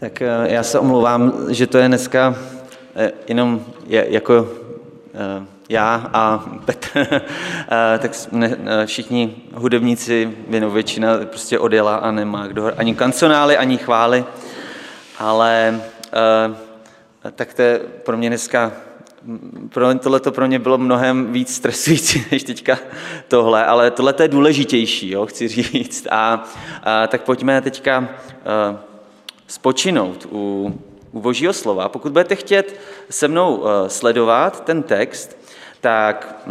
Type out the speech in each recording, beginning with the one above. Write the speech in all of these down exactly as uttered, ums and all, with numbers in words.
Tak já se omlouvám, že to je dneska jenom jako já a Petr, tak všichni hudebníci, jenom většina prostě odjela a nemá kdo ani kancionály, ani chvály, ale tak to je pro mě dneska, tohle to pro mě bylo mnohem víc stresující než teďka tohle, ale tohle je důležitější, jo, chci říct. A, a tak pojďme teďka spočinout u, u Božího slova. Pokud budete chtět se mnou sledovat ten text, tak,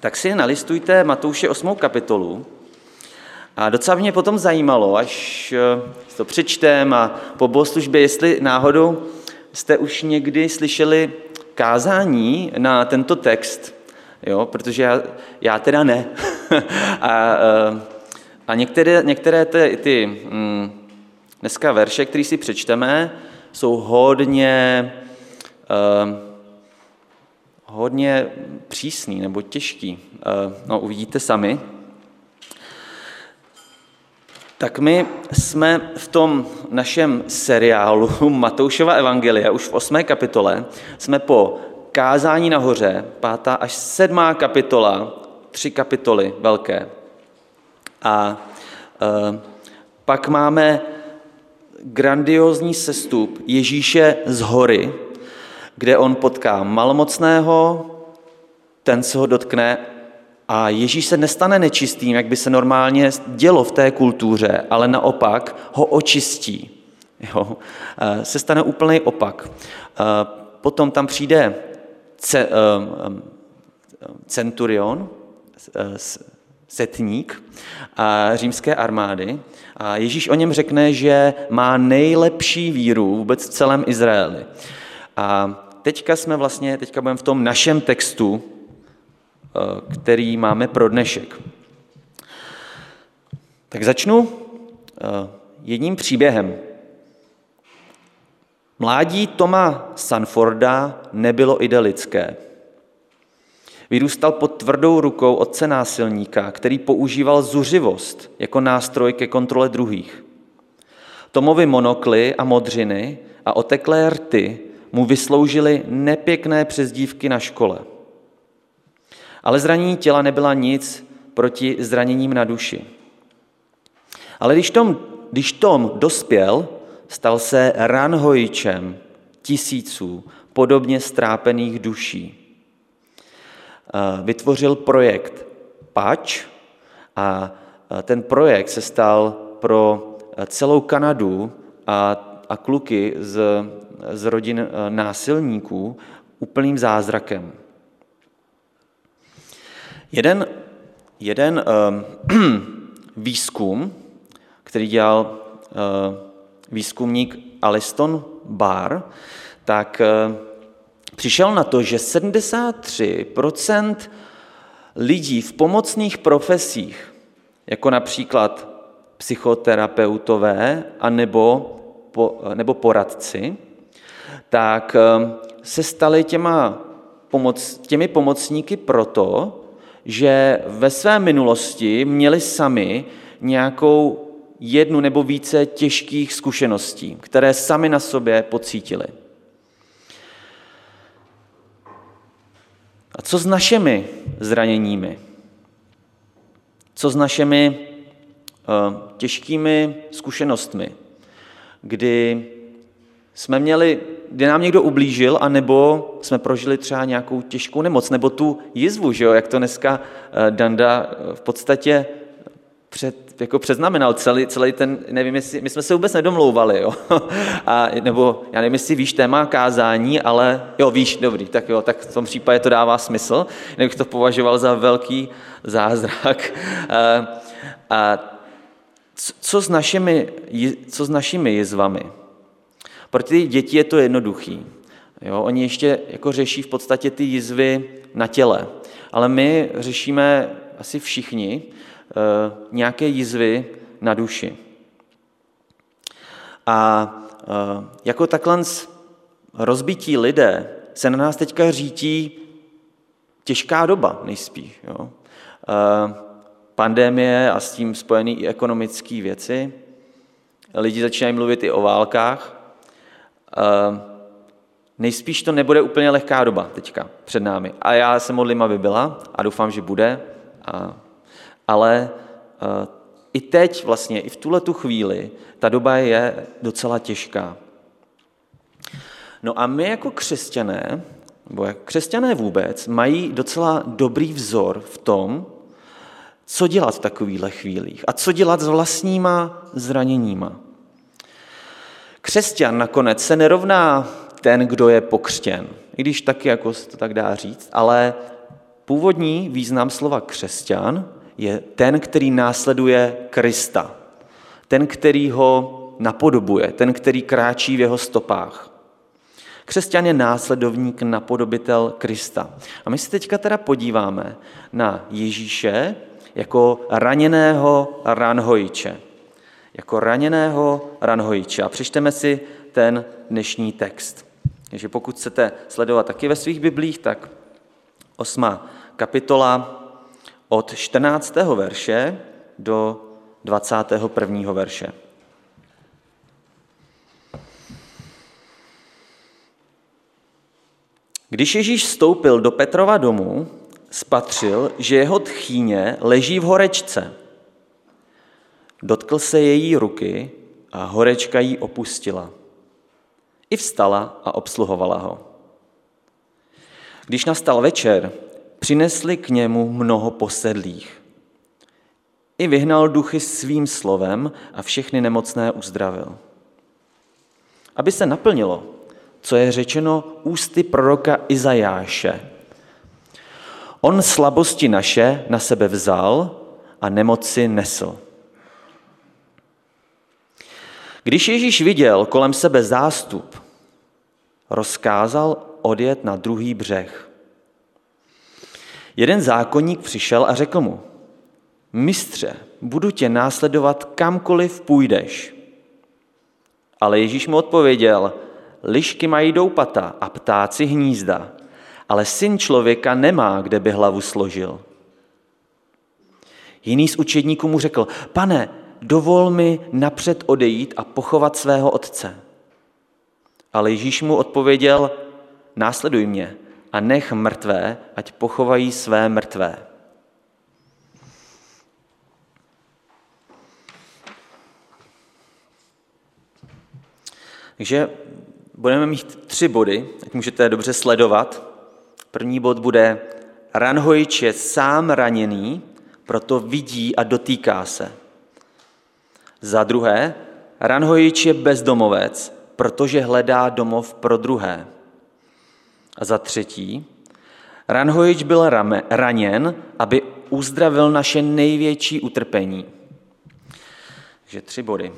tak si nalistujte Matouše osmou kapitolu. A docela mě potom zajímalo, až to přečtem a po bohoslužbě, jestli náhodou jste už někdy slyšeli kázání na tento text, jo? Protože já, já teda ne. a, a některé, některé ty, ty dneska verše, které si přečteme, jsou hodně, eh, hodně přísný nebo těžký. Eh, no, uvidíte sami. Tak my jsme v tom našem seriálu Matoušova evangelia, už v osmé kapitole, jsme po kázání nahoře, pátá až sedmá kapitola, tři kapitoly velké. A eh, pak máme grandiózní sestup Ježíše z hory, kde on potká malomocného, ten se ho dotkne a Ježíš se nestane nečistým, jak by se normálně dělo v té kultuře, ale naopak ho očistí. Jo? Se stane úplný opak. Potom tam přijde ce, centurion, setník římské armády a Ježíš o něm řekne, že má nejlepší víru vůbec v celém Izraeli. A teďka jsme vlastně, teďka budeme v tom našem textu, který máme pro dnešek. Tak začnu jedním příběhem. Mládí Toma Sanforda nebylo idylické. Vyrůstal pod tvrdou rukou otce násilníka, který používal zuřivost jako nástroj ke kontrole druhých. Tomovi monokly a modřiny a oteklé rty mu vysloužily nepěkné přezdívky na škole. Ale zranění těla nebyla nic proti zraněním na duši. Ale když Tom, když Tom dospěl, stal se ranhojičem tisíců podobně strápených duší. Vytvořil projekt PAČ a ten projekt se stal pro celou Kanadu a, a kluky z, z rodin násilníků úplným zázrakem. Jeden, jeden eh, výzkum, který dělal eh, výzkumník Aliston Barr, tak eh, přišel na to, že sedmdesát tři procent lidí v pomocných profesích, jako například psychoterapeutové a nebo, po, nebo poradci, tak se stali těma pomoc, těmi pomocníky proto, že ve své minulosti měli sami nějakou jednu nebo více těžkých zkušeností, které sami na sobě pocítili. A co s našimi zraněními? Co s našimi uh, těžkými zkušenostmi, kdy jsme měli, kdy nám někdo ublížil, anebo jsme prožili třeba nějakou těžkou nemoc, nebo tu jizvu, že jo, jak to dneska uh, Danda v podstatě před, jako předznamenal celý, celý ten, nevím, jestli, my jsme se vůbec nedomlouvali, jo. A, nebo, já nevím, jestli víš téma kázání, ale jo, víš, dobrý, tak jo, tak v tom případě to dává smysl, nebych to považoval za velký zázrak. A, a co s našimi, co s našimi jizvami? Pro ty děti je to jednoduchý. Jo, oni ještě jako řeší v podstatě ty jizvy na těle, ale my řešíme asi všichni nějaké jizvy na duši. A jako takhle rozbití lidé se na nás teďka řítí těžká doba nejspíš. Jo? Pandemie a s tím spojené i ekonomické věci. Lidi začínají mluvit i o válkách. Nejspíš to nebude úplně lehká doba teďka před námi. A já se modlím, aby byla a doufám, že bude. A, ale a, i teď vlastně, i v tuhletu chvíli, ta doba je docela těžká. No a my jako křesťané, nebo jako křesťané vůbec, mají docela dobrý vzor v tom, co dělat v takovýchhle chvílích a co dělat s vlastníma zraněníma. Křesťan nakonec se nerovná ten, kdo je pokřtěn, i když taky jako se to tak dá říct, ale původní význam slova křesťan je ten, který následuje Krista, ten, který ho napodobuje, ten, který kráčí v jeho stopách. Křesťan je následovník, napodobitel Krista. A my se teďka teda podíváme na Ježíše jako raněného ranhojiče. Jako raněného ranhojiče. A přečteme si ten dnešní text. Takže pokud chcete sledovat taky ve svých biblích, tak osmá kapitola od čtrnáctého verše do dvacátého prvního verše. Když Ježíš vstoupil do Petrova domu, spatřil, že jeho tchýně leží v horečce. Dotkl se její ruky a horečka ji opustila. I vstala a obsluhovala ho. Když nastal večer, přinesli k němu mnoho posedlých. I vyhnal duchy svým slovem a všechny nemocné uzdravil. Aby se naplnilo, co je řečeno ústy proroka Izajáše. On slabosti naše na sebe vzal a nemoci nesl. Když Ježíš viděl kolem sebe zástup, rozkázal odjet na druhý břeh. Jeden zákonník přišel a řekl mu: Mistře, budu tě následovat kamkoliv půjdeš. Ale Ježíš mu odpověděl: Lišky mají doupata a ptáci hnízda, ale syn člověka nemá, kde by hlavu složil. Jiný z učedníků mu řekl: Pane, dovol mi napřed odejít a pochovat svého otce. Ale Ježíš mu odpověděl: Následuj mě a nech mrtvé, ať pochovají své mrtvé. Takže budeme mít tři body, tak můžete dobře sledovat. První bod bude: ranhojič je sám raněný, proto vidí a dotýká se. Za druhé, ranhojič je bezdomovec, protože hledá domov pro druhé. A za třetí, ranhojič byl rame, raněn, aby uzdravil naše největší utrpení. Takže tři body.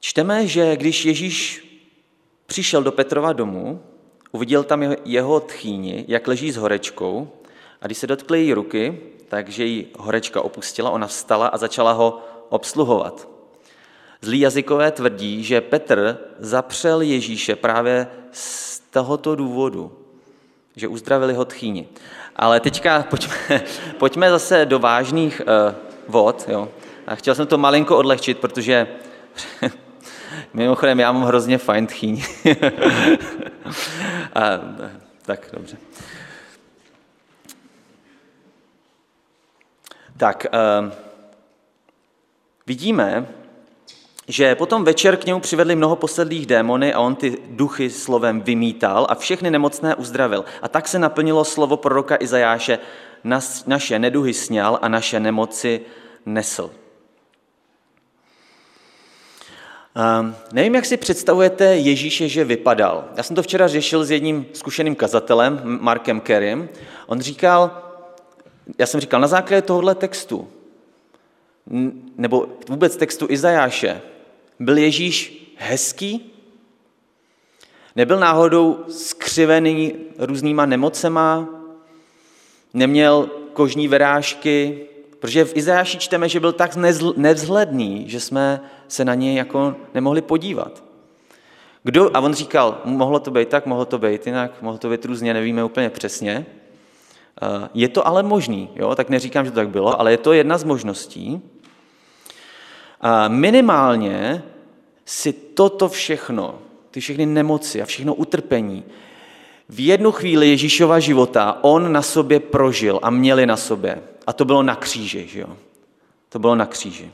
Čteme, že když Ježíš přišel do Petrova domu, uviděl tam jeho tchýni, jak leží s horečkou, a když se dotkli její ruky, takže ji horečka opustila, ona vstala a začala ho obsluhovat. Zlí jazykové tvrdí, že Petr zapřel Ježíše právě z tohoto důvodu, že uzdravili ho tchýni. Ale teďka pojďme, pojďme zase do vážných eh, vod. Jo. A chtěl jsem to malinko odlehčit, protože mimochodem já mám hrozně fajn tchýni. a, tak, dobře. Tak, uh, vidíme, že potom večer k němu přivedli mnoho posedlých démony a on ty duchy slovem vymítal a všechny nemocné uzdravil. A tak se naplnilo slovo proroka Izajáše: Nas, naše neduhy sňal a naše nemoci nesl. Uh, nevím, jak si představujete Ježíše, že vypadal. Já jsem to včera řešil s jedním zkušeným kazatelem, Markem Kerim. On říkal... Já jsem říkal, na základě tohohle textu, nebo vůbec textu Izajáše, byl Ježíš hezký? Nebyl náhodou skřivený různýma nemocema? Neměl kožní vyrážky? Protože v Izajáši čteme, že byl tak nevzhledný, že jsme se na něj jako nemohli podívat. Kdo? A on říkal, mohlo to být tak, mohlo to být jinak, mohlo to být různě, nevíme úplně přesně. Je to ale možný, jo? Tak neříkám, že to tak bylo, ale je to jedna z možností. minimálně si toto všechno, ty všechny nemoci a všechno utrpení, v jednu chvíli Ježíšova života on na sobě prožil a měli na sobě. A to bylo na kříži, že jo? To bylo na kříži.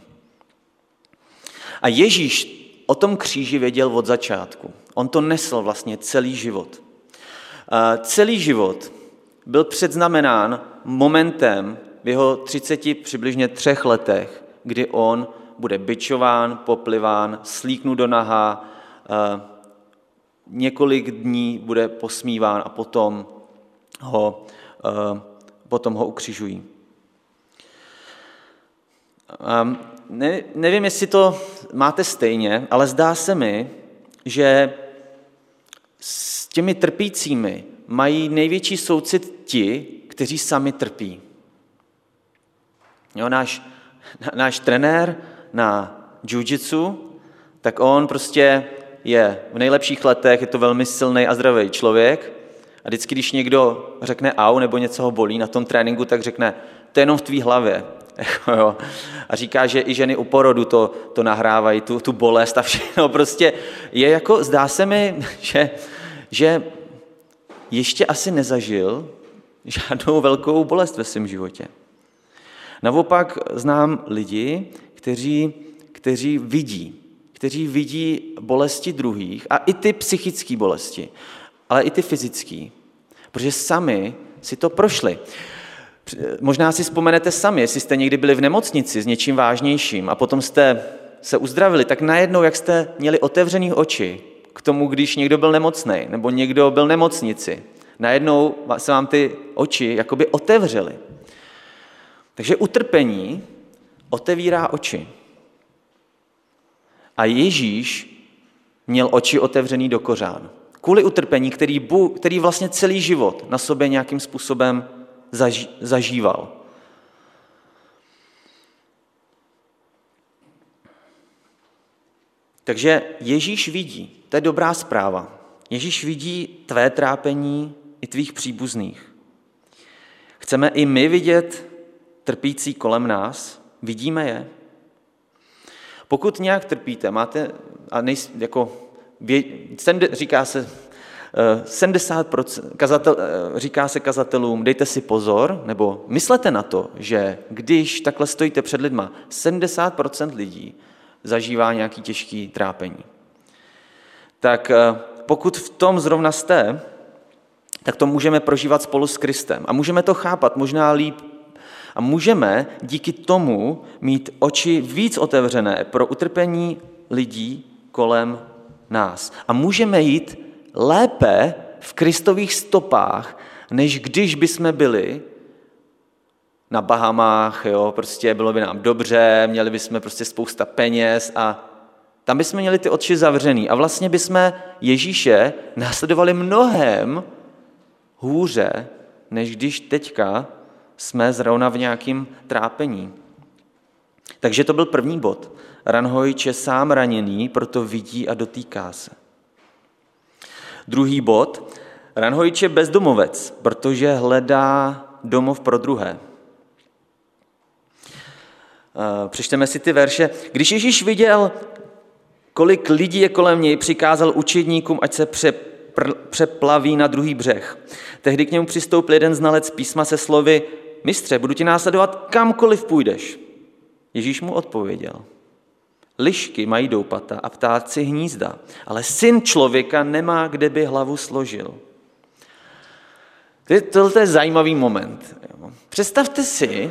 A Ježíš o tom kříži věděl od začátku. On to nesl vlastně celý život. Celý život byl předznamenán momentem v jeho třiceti, přibližně třech letech, kdy on bude bičován, popliván, slíknut do nahá, několik dní bude posmíván a potom ho, potom ho ukřižují. Ne, nevím, jestli to máte stejně, ale zdá se mi, že s těmi trpícími mají největší soucit ti, kteří sami trpí. Jo, náš, náš trenér na jiu-jitsu, tak on prostě je v nejlepších letech, je to velmi silný a zdravý člověk a vždycky, když někdo řekne au nebo něco ho bolí na tom tréninku, tak řekne, to je jenom v tvý hlavě. A říká, že i ženy u porodu to, to nahrávají, tu, tu bolest a všechno. Prostě je jako, zdá se mi, že, že ještě asi nezažil žádnou velkou bolest ve svém životě. Naopak znám lidi, kteří, kteří vidí, kteří vidí bolesti druhých a i ty psychické bolesti, ale i ty fyzické, protože sami si to prošli. Možná si vzpomenete sami, jestli jste někdy byli v nemocnici s něčím vážnějším a potom jste se uzdravili, tak najednou, jak jste měli otevřený oči k tomu, když někdo byl nemocnej nebo někdo byl v nemocnici, najednou se vám ty oči jakoby otevřely. Takže utrpení otevírá oči. A Ježíš měl oči otevřený do kořán. Kvůli utrpení, který, bu, který vlastně celý život na sobě nějakým způsobem zaž, zažíval. Takže Ježíš vidí, to je dobrá zpráva. Ježíš vidí tvé trápení i tvých příbuzných. Chceme i my vidět trpící kolem nás, vidíme je. Pokud nějak trpíte, máte, a nejs, jako, vě, říká se, sedmdesát procent, kazatel, říká se kazatelům, dejte si pozor, nebo myslete na to, že když takhle stojíte před lidma, sedmdesát procent lidí zažívá nějaký těžký trápení. Tak pokud v tom zrovna jste, tak to můžeme prožívat spolu s Kristem. A můžeme to chápat, možná líp. A můžeme díky tomu mít oči víc otevřené pro utrpení lidí kolem nás. A můžeme jít lépe v Kristových stopách, než když bychom byli na Bahamách, jo, prostě bylo by nám dobře, měli bychom prostě spousta peněz a tam bychom měli ty oči zavřený. A vlastně bychom Ježíše následovali mnohem hůře, než když teďka jsme zrovna v nějakém trápení. Takže to byl první bod. Ranhojč je sám raněný, proto vidí a dotýká se. Druhý bod. Ranhojč je bezdomovec, protože hledá domov pro druhé. Přečteme si ty verše. Když Ježíš viděl, kolik lidí je kolem něj, přikázal učedníkům, ať se přepustí, přeplaví na druhý břeh. Tehdy k němu přistoupil jeden znalec písma se slovy: Mistře, budu ti následovat kamkoliv půjdeš. Ježíš mu odpověděl: Lišky mají doupata a ptáci hnízda, ale syn člověka nemá kde by hlavu složil. Tohle je zajímavý moment. Představte si,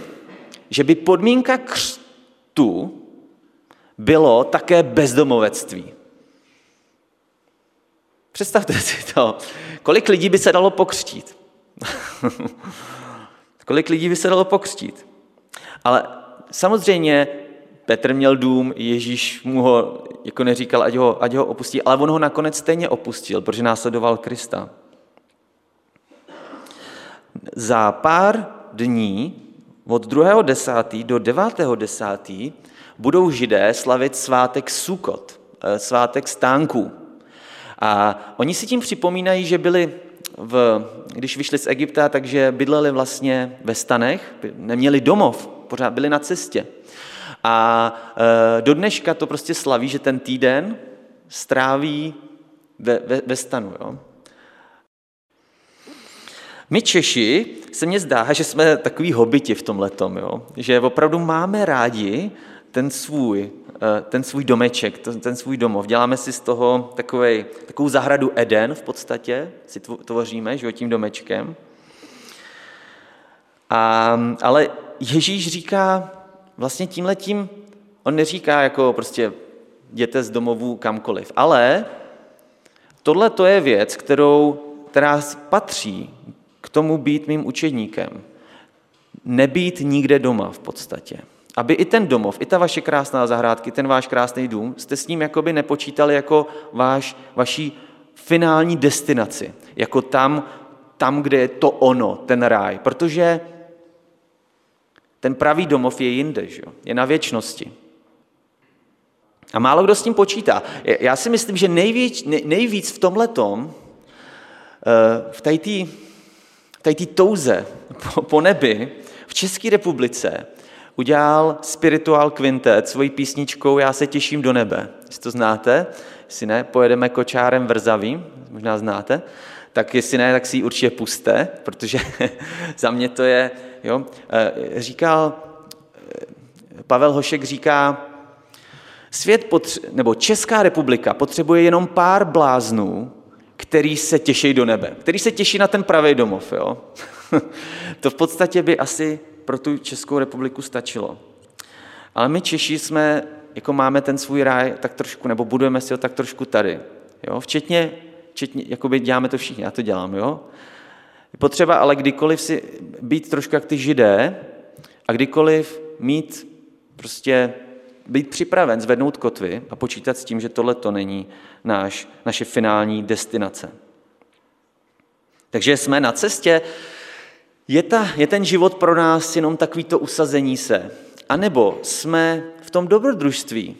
že by podmínka křtu bylo také bezdomovectví. Představte si to. Kolik lidí by se dalo pokřtít? Kolik lidí by se dalo pokřtít? Ale samozřejmě Petr měl dům, Ježíš mu ho jako neříkal, ať ho, ať ho opustí, ale on ho nakonec stejně opustil, protože následoval Krista. Za pár dní od druhého desátého do devátého desátého budou Židé slavit svátek Sukot, svátek stánků. A oni si tím připomínají, že byli, v, když vyšli z Egypta, takže bydleli vlastně ve stanech, neměli domov, pořád byli na cestě. A do dneška to prostě slaví, že ten týden stráví ve, ve, ve stanu. Jo? My Češi, se mně zdá, že jsme takový hobiti v tomhletom, jo? Že opravdu máme rádi ten svůj, ten svůj domeček, ten svůj domov. Děláme si z toho takovej, takovou zahradu Eden v podstatě, si tvoříme že, tím domečkem. A, ale Ježíš říká vlastně tímhletím, on neříká jako prostě jděte z domovů kamkoliv, ale tohle to je věc, kterou, která patří k tomu být mým učedníkem. Nebýt nikde doma v podstatě. Aby i ten domov, i ta vaše krásná zahrádka, i ten váš krásný dům, jste s ním jakoby nepočítali jako váš, vaší finální destinaci. Jako tam, tam, kde je to ono, ten ráj. Protože ten pravý domov je jinde, že jo? Je na věčnosti. A málo kdo s tím počítá. Já si myslím, že nejvíc, nejvíc v tomhletom, v tajtý, v tajtý touze po nebi v České republice udělal Spirituál Quintet svojí písničkou Já se těším do nebe. Jestli to znáte, jestli ne, pojedeme kočárem vrzavým, možná znáte, tak jestli ne, tak si ji určitě puste, protože za mě to je, jo, říkal, Pavel Hošek říká, svět potře- nebo Česká republika potřebuje jenom pár bláznů, který se těší do nebe, který se těší na ten pravý domov, jo. To v podstatě by asi pro tu Českou republiku stačilo. Ale my Češi jsme, jako máme ten svůj ráj tak trošku, nebo budujeme si ho tak trošku tady, jo. Včetně, včetně jakoby děláme to všichni, já to dělám, jo. Je potřeba ale kdykoliv si být trošku jak ty Židé a kdykoliv mít prostě být připraven zvednout kotvy a počítat s tím, že tohle to není náš, naše finální destinace. Takže jsme na cestě. Je, ta, je ten život pro nás jenom takovýto usazení se? A nebo jsme v tom dobrodružství?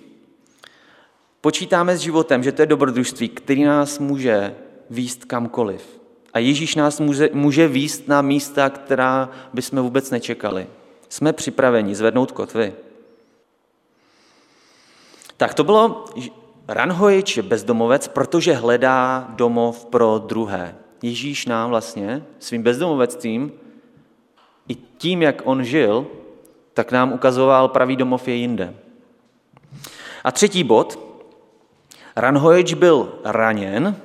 Počítáme s životem, že to je dobrodružství, který nás může vést kamkoliv. A Ježíš nás může, může vést na místa, která bychom vůbec nečekali. Jsme připraveni zvednout kotvy. Tak to bylo ranhojič je bezdomovec, protože hledá domov pro druhé. Ježíš nám vlastně svým bezdomovectvím i tím, jak on žil, tak nám ukazoval pravý domov je jinde. A třetí bod. Ranhojič byl raněn,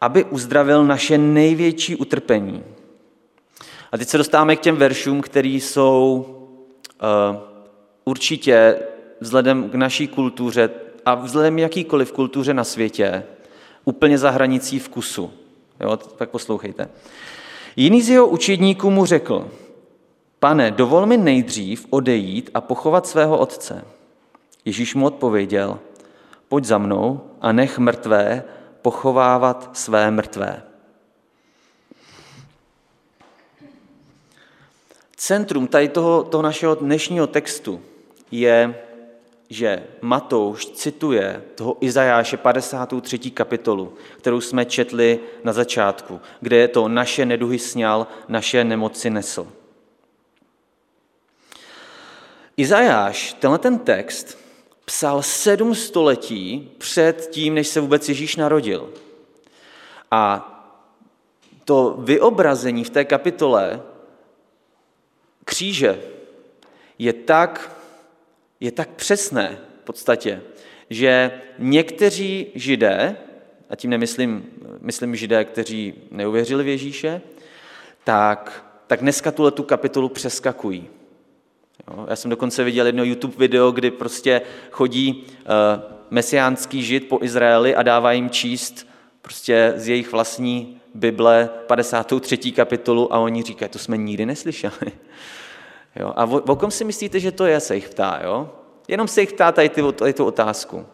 aby uzdravil naše největší utrpení. A teď se dostáváme k těm veršům, které jsou uh, určitě vzhledem k naší kultuře a vzhledem jakýkoliv kultuře na světě, úplně za hranicí vkusu. Jo, tak poslouchejte. Jiný z jeho učedníků mu řekl, pane, dovol mi nejdřív odejít a pochovat svého otce. Ježíš mu odpověděl, pojď za mnou a nech mrtvé pochovávat své mrtvé. Centrum tady toho, toho našeho dnešního textu je, že Matouš cituje toho Izajáše padesátou třetí kapitolu, kterou jsme četli na začátku, kde je to naše neduhy sňal, naše nemoci nesl. Izajáš, tenhle ten text, psal sedm století před tím, než se vůbec Ježíš narodil. A to vyobrazení v té kapitole kříže je tak je tak přesné v podstatě, že někteří Židé, a tím nemyslím myslím Židé, kteří neuvěřili v Ježíše, tak, tak dneska tuhle tu kapitolu přeskakují. Jo, já jsem dokonce viděl jedno YouTube video, kdy prostě chodí uh, mesiánský Žid po Izraeli a dává jim číst prostě z jejich vlastní Bible padesátou třetí kapitolu a oni říkají, to jsme nikdy neslyšeli. Jo, a o, o kom si myslíte, že to je, se jich ptá, jo? Jenom se jich ptá tady, ty, tady tu otázku.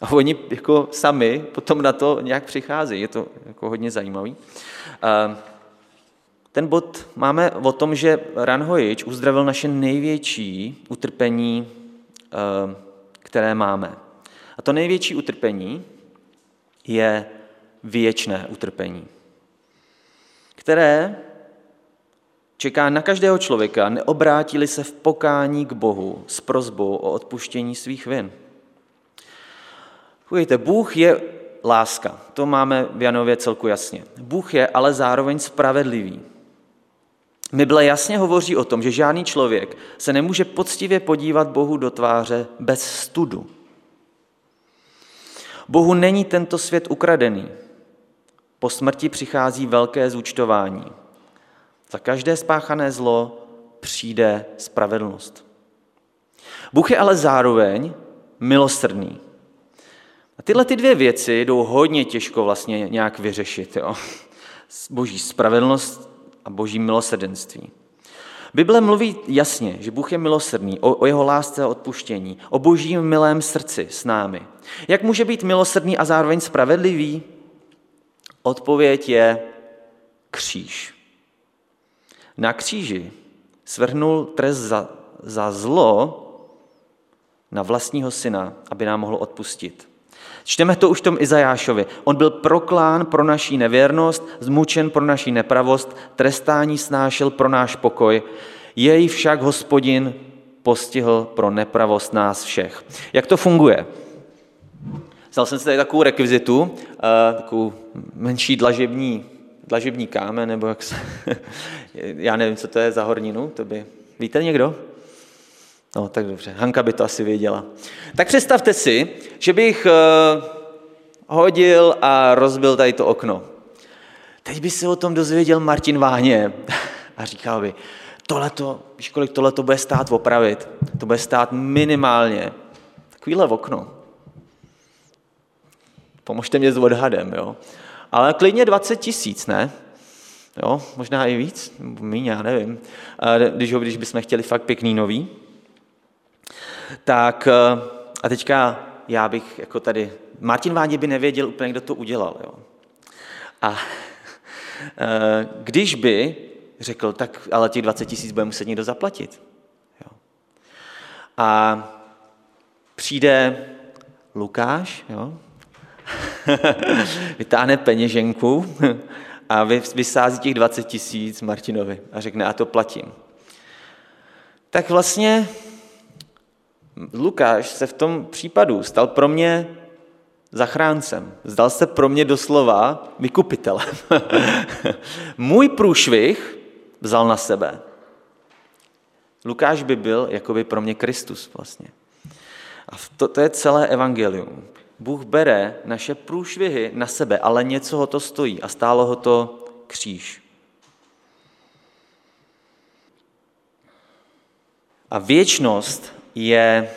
A oni jako sami potom na to nějak přicházejí, je to jako hodně zajímavý. Ten bod máme o tom, že ranhojič uzdravil naše největší utrpení, které máme. A to největší utrpení je věčné utrpení, které čeká na každého člověka, neobrátí-li se v pokání k Bohu s prosbou o odpuštění svých vin. Víte, Bůh je láska, to máme v Janově celku jasně. Bůh je ale zároveň spravedlivý. Bible jasně hovoří o tom, že žádný člověk se nemůže poctivě podívat Bohu do tváře bez studu. Bohu není tento svět ukradený. Po smrti přichází velké zúčtování. Za každé spáchané zlo přijde spravedlnost. Bůh je ale zároveň milosrdný. A tyhle ty dvě věci jdou hodně těžko vlastně nějak vyřešit. Jo? Boží spravedlnost a boží milosrdenství. Bible mluví jasně, že Bůh je milosrdný, o, o jeho lásce a odpuštění, o božím milém srdci s námi. Jak může být milosrdný a zároveň spravedlivý? Odpověď je kříž. Na kříži svrhnul trest za, za zlo na vlastního syna, aby nám mohl odpustit. Čteme to už v tom Izajášovi. On byl proklán pro naši nevěrnost, zmučen pro naši nepravost, trestání snášel pro náš pokoj. Jej však Hospodin postihl pro nepravost nás všech. Jak to funguje? Vzal jsem si tady takovou rekvizitu, takovou menší dlažební, dlažební kámen, nebo jak se... Já nevím, co to je za horninu, to by... Víte někdo? No, tak dobře, Hanka by to asi věděla. Tak představte si, že bych eh, hodil a rozbil tady to okno. Teď by se o tom dozvěděl Martin Váhně a říkal by, tohleto, víš kolik tohleto bude stát opravit, to bude stát minimálně takovýhle okno. Pomožte mě s odhadem, jo. Ale klidně dvacet tisíc, ne? Jo, možná i víc, míň, já nevím, když, když bychom chtěli fakt pěkný nový. Tak a teďka já bych jako tady, Martin Váně by nevěděl úplně, kdo to udělal. Jo. A když by řekl, tak ale těch dvacet tisíc bude muset někdo zaplatit. Jo. A přijde Lukáš, jo, vytáhne peněženku a vysází těch dvacet tisíc Martinovi a řekne, já to platím. Tak vlastně Lukáš se v tom případu stal pro mě zachráncem. Zdal se pro mě doslova vykupitelem. Můj průšvih vzal na sebe. Lukáš by byl jakoby pro mě Kristus vlastně. A to, to je celé evangelium. Bůh bere naše průšvihy na sebe, ale něco ho to stojí a stálo ho to kříž. A věčnost je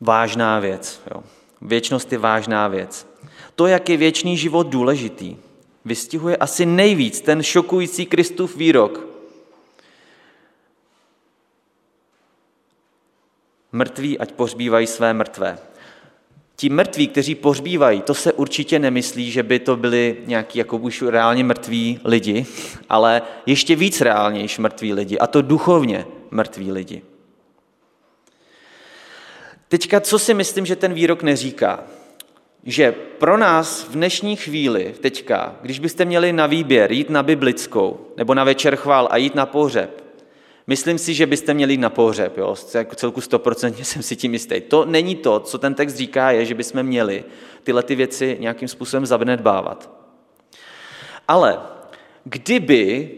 vážná věc. Jo. Věčnost je vážná věc. To, jak je věčný život důležitý, vystihuje asi nejvíc ten šokující Kristův výrok. Mrtví ať pohřbívají své mrtvé. Ti mrtví, kteří pohřbívají, to se určitě nemyslí, že by to byli nějaký jako už reálně mrtví lidi, ale ještě víc reálnější mrtví lidi, a to duchovně mrtví lidi. Teďka, co si myslím, že ten výrok neříká? Že pro nás v dnešní chvíli, teďka, když byste měli na výběr jít na biblickou nebo na večer chvál a jít na pohřeb, myslím si, že byste měli jít na pohřeb, jo? Celku sto procent jsem si tím jistý. To není to, co ten text říká, je, že bychom měli tyhle ty věci nějakým způsobem zanedbávat. Ale kdyby,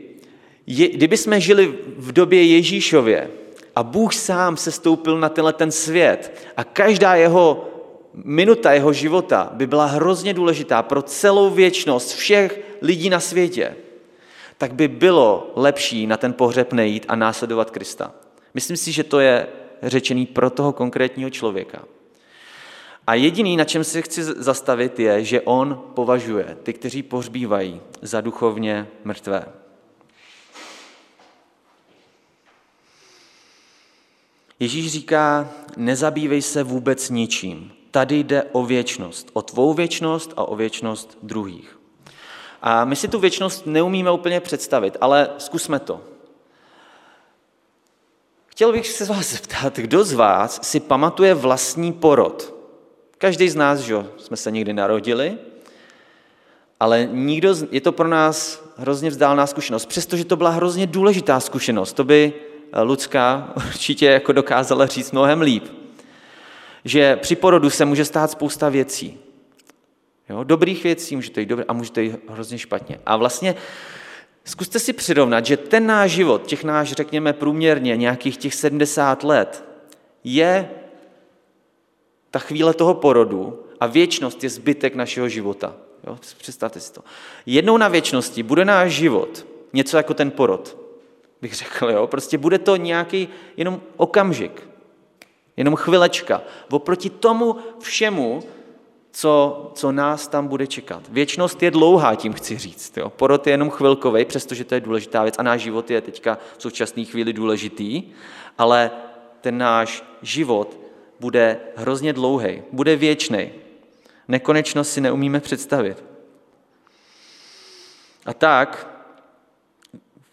je, kdyby jsme žili v době Ježíšově, a Bůh sám se stoupil na tenhle ten svět a každá jeho minuta, jeho života by byla hrozně důležitá pro celou věčnost všech lidí na světě, tak by bylo lepší na ten pohřeb nejít a následovat Krista. Myslím si, že to je řečený pro toho konkrétního člověka. A jediný, na čem se chci zastavit, je, že on považuje ty, kteří pohřbívají, za duchovně mrtvé. Ježíš říká, nezabývej se vůbec ničím. Tady jde o věčnost, o tvou věčnost a o věčnost druhých. A my si tu věčnost neumíme úplně představit, ale zkusme to. Chtěl bych se vás zeptat, kdo z vás si pamatuje vlastní porod? Každý z nás, že jsme se někdy narodili Ale nikdo, je to pro nás hrozně vzdálená zkušenost, přestože to byla hrozně důležitá zkušenost. To by Lucka určitě jako dokázala říct mnohem líp. Že při porodu se může stát spousta věcí. Jo, dobrých věcí, může to jít dobře a může to jít hrozně špatně. A vlastně zkuste si přirovnat, že ten náš život, těch náš, řekněme průměrně, nějakých těch sedmdesát let, je ta chvíle toho porodu a věčnost je zbytek našeho života. Jo, představte si to. Jednou na věčnosti bude náš život něco jako ten porod, bych řekl. Jo? Prostě bude to nějaký jenom okamžik, jenom chvilečka. Oproti tomu všemu, co, co nás tam bude čekat. Věčnost je dlouhá, tím chci říct. Jo? Porod je jenom chvilkovej, přestože to je důležitá věc a náš život je teďka v současné chvíli důležitý, ale ten náš život bude hrozně dlouhý, bude věčný. Nekonečnost si neumíme představit. A tak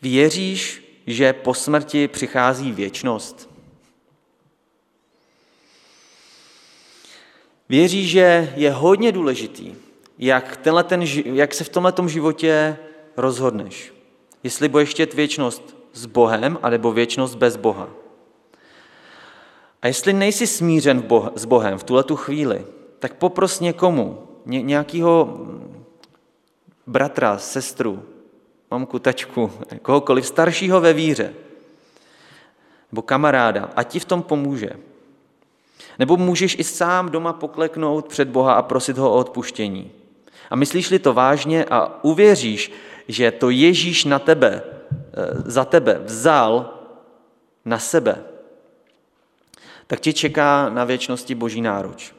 věříš, že po smrti přichází věčnost? Věříš, že je hodně důležitý, jak, tenhle ten, jak se v tomhletom životě rozhodneš? Jestli budeš chtět věčnost s Bohem, anebo věčnost bez Boha? A jestli nejsi smířen v boh, s Bohem v tuhletu chvíli, tak popros někomu, ně, nějakého bratra, sestru, mamku, tačku, kohokoliv staršího ve víře, nebo kamaráda, a ti v tom pomůže. Nebo můžeš i sám doma pokleknout před Boha a prosit ho o odpuštění. A myslíš-li to vážně a uvěříš, že to Ježíš na tebe, za tebe vzal na sebe, tak tě čeká na věčnosti Boží náruč.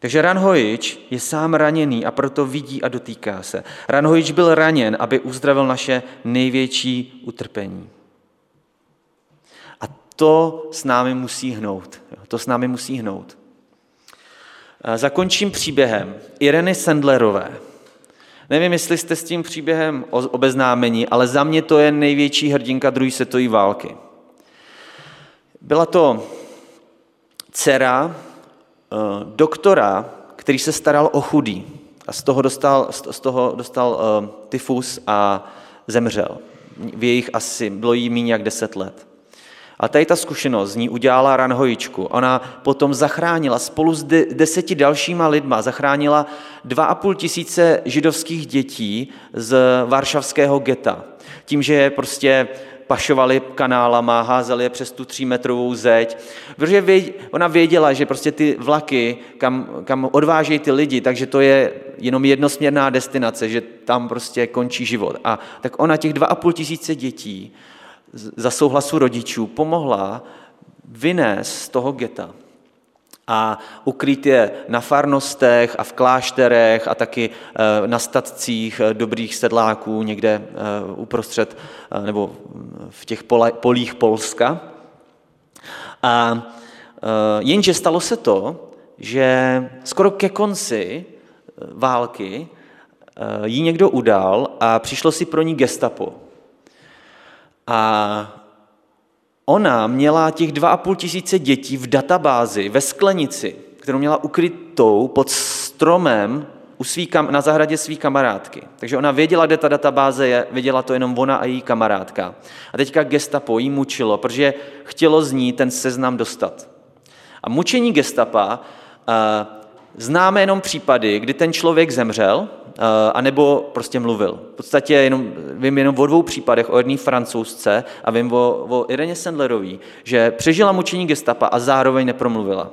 Takže ranhojič je sám raněný a proto vidí a dotýká se. Ranhojič byl raněn, aby uzdravil naše největší utrpení. A to s námi musí hnout. To s námi musí hnout. Zakončím příběhem Ireny Sendlerové. Nevím, jestli jste s tím příběhem obeznámeni, ale za mě to je největší hrdinka druhé světové války. Byla to dcera doktora, který se staral o chudý a z toho dostal, z toho dostal tyfus a zemřel. V jejich asi, bylo jí míň jak deset let. A tady ta zkušenost z ní udělala ranhojičku. Ona potom zachránila spolu s deseti dalšíma lidma, zachránila dva a půl tisíce židovských dětí z varšavského geta. Tím, že je prostě pašovali kanálama, házeli je přes tu třímetrovou zeď, protože vědě, ona věděla, že prostě ty vlaky, kam, kam odvážejí ty lidi, takže to je jenom jednosměrná destinace, že tam prostě končí život. A tak ona těch dva a půl tisíce dětí za souhlasu rodičů pomohla vynést z toho geta a ukryt je na farnostech a v klášterech a taky na statcích dobrých sedláků někde uprostřed nebo v těch polích Polska. A jenže stalo se to, že skoro ke konci války jí někdo udal a přišlo si pro ní gestapo. A ona měla těch dva a půl tisíce dětí v databázi, ve sklenici, kterou měla ukrytou pod stromem u svý kam, na zahradě svý kamarádky. Takže ona věděla, kde ta databáze je, věděla to jenom ona a její kamarádka. A teďka gestapo jí mučilo, protože chtělo z ní ten seznam dostat. A mučení gestapa známe jenom případy, kdy ten člověk zemřel, anebo prostě mluvil. V podstatě jenom, vím jenom o dvou případech, o jedné Francouzce a vím o, o Ireně Sendlerové, že přežila mučení gestapa a zároveň nepromluvila.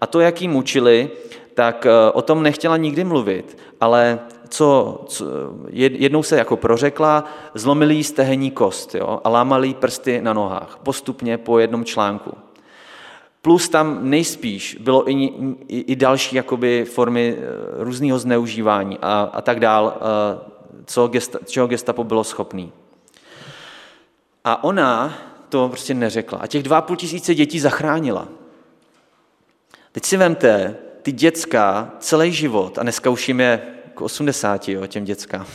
A to, jak jí mučili, tak o tom nechtěla nikdy mluvit, ale co, co jednou se jako prořekla, zlomili jí stehenní kost, jo, a lámali jí prsty na nohách, postupně po jednom článku. Plus tam nejspíš bylo i, i, i další jakoby formy různého zneužívání a, a tak dál, co gesta, čeho gestapo bylo schopný. A ona to prostě neřekla. A těch dva a půl tisíce dětí zachránila. Teď si vemte, ty děcka celý život, a dneska už jim je k osmdesáti, jo, těm děcka,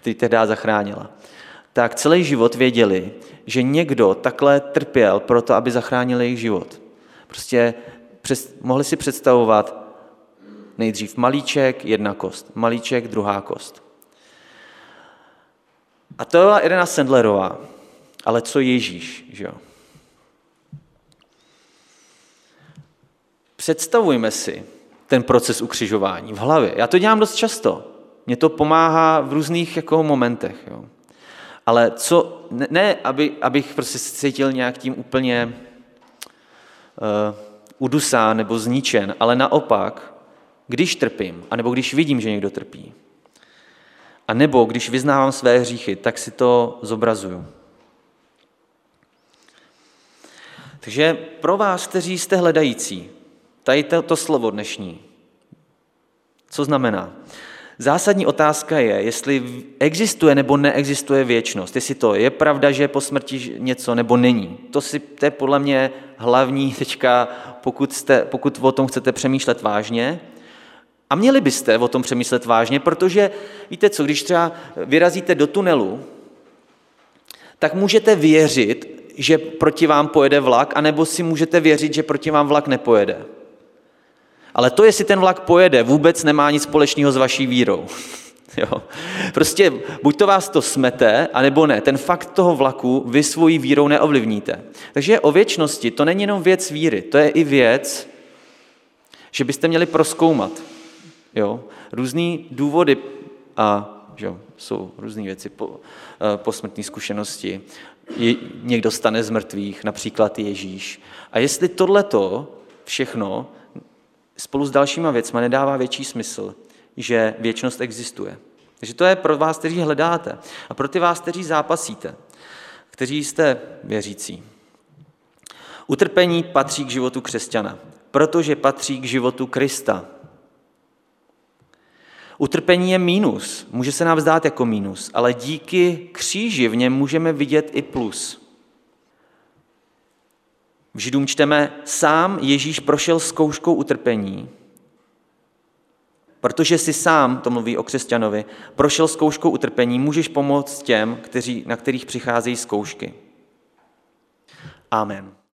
který tehdy zachránila, tak celý život věděli, že někdo takhle trpěl proto, aby zachránil jejich život. Prostě přes, mohli si představovat, Nejdřív malíček, jedna kost. Malíček, druhá kost. A to byla Irena Sendlerová. Ale co Ježíš, že jo? Představujme si ten proces ukřižování v hlavě. Já to dělám dost často. Mně to pomáhá v různých jako momentech. Jo. Ale co, ne, ne aby, abych prostě cítil nějak tím úplně uh, udusán nebo zničen, ale naopak, když trpím, anebo když vidím, že někdo trpí, a nebo když vyznávám své hříchy, tak si to zobrazuju. Takže pro vás, kteří jste hledající, tady to slovo dnešní, co znamená? Zásadní otázka je, jestli existuje nebo neexistuje věčnost, jestli to je pravda, že po smrti něco nebo není. To, si, to je podle mě hlavní teďka, pokud, jste, pokud o tom chcete přemýšlet vážně. A měli byste o tom přemýšlet vážně, protože víte co, když třeba vyrazíte do tunelu, tak můžete věřit, že proti vám pojede vlak, anebo si můžete věřit, že proti vám vlak nepojede. Ale to, jestli ten vlak pojede, vůbec nemá nic společného s vaší vírou. Jo. Prostě buď to vás to smete, anebo ne. Ten fakt toho vlaku vy svojí vírou neovlivníte. Takže o věčnosti to není jenom věc víry, to je i věc, že byste měli prozkoumat. Jo. Různý důvody a jo, jsou různé věci po, posmrtné zkušenosti. Je, někdo stane z mrtvých, například Ježíš. A jestli tohleto všechno spolu s dalšíma věcma nedává větší smysl, že věčnost existuje. Takže to je pro vás, kteří hledáte. A pro ty vás, kteří zápasíte, kteří jste věřící. Utrpení patří k životu křesťana, protože patří k životu Krista. Utrpení je mínus, může se nám zdát jako mínus, ale díky kříži v něm můžeme vidět i plus. V Židům čteme, sám Ježíš prošel zkouškou utrpení, protože si sám, to mluví o křesťanovi, prošel zkouškou utrpení, můžeš pomoct těm, kteří, na kterých přicházejí zkoušky. Amen.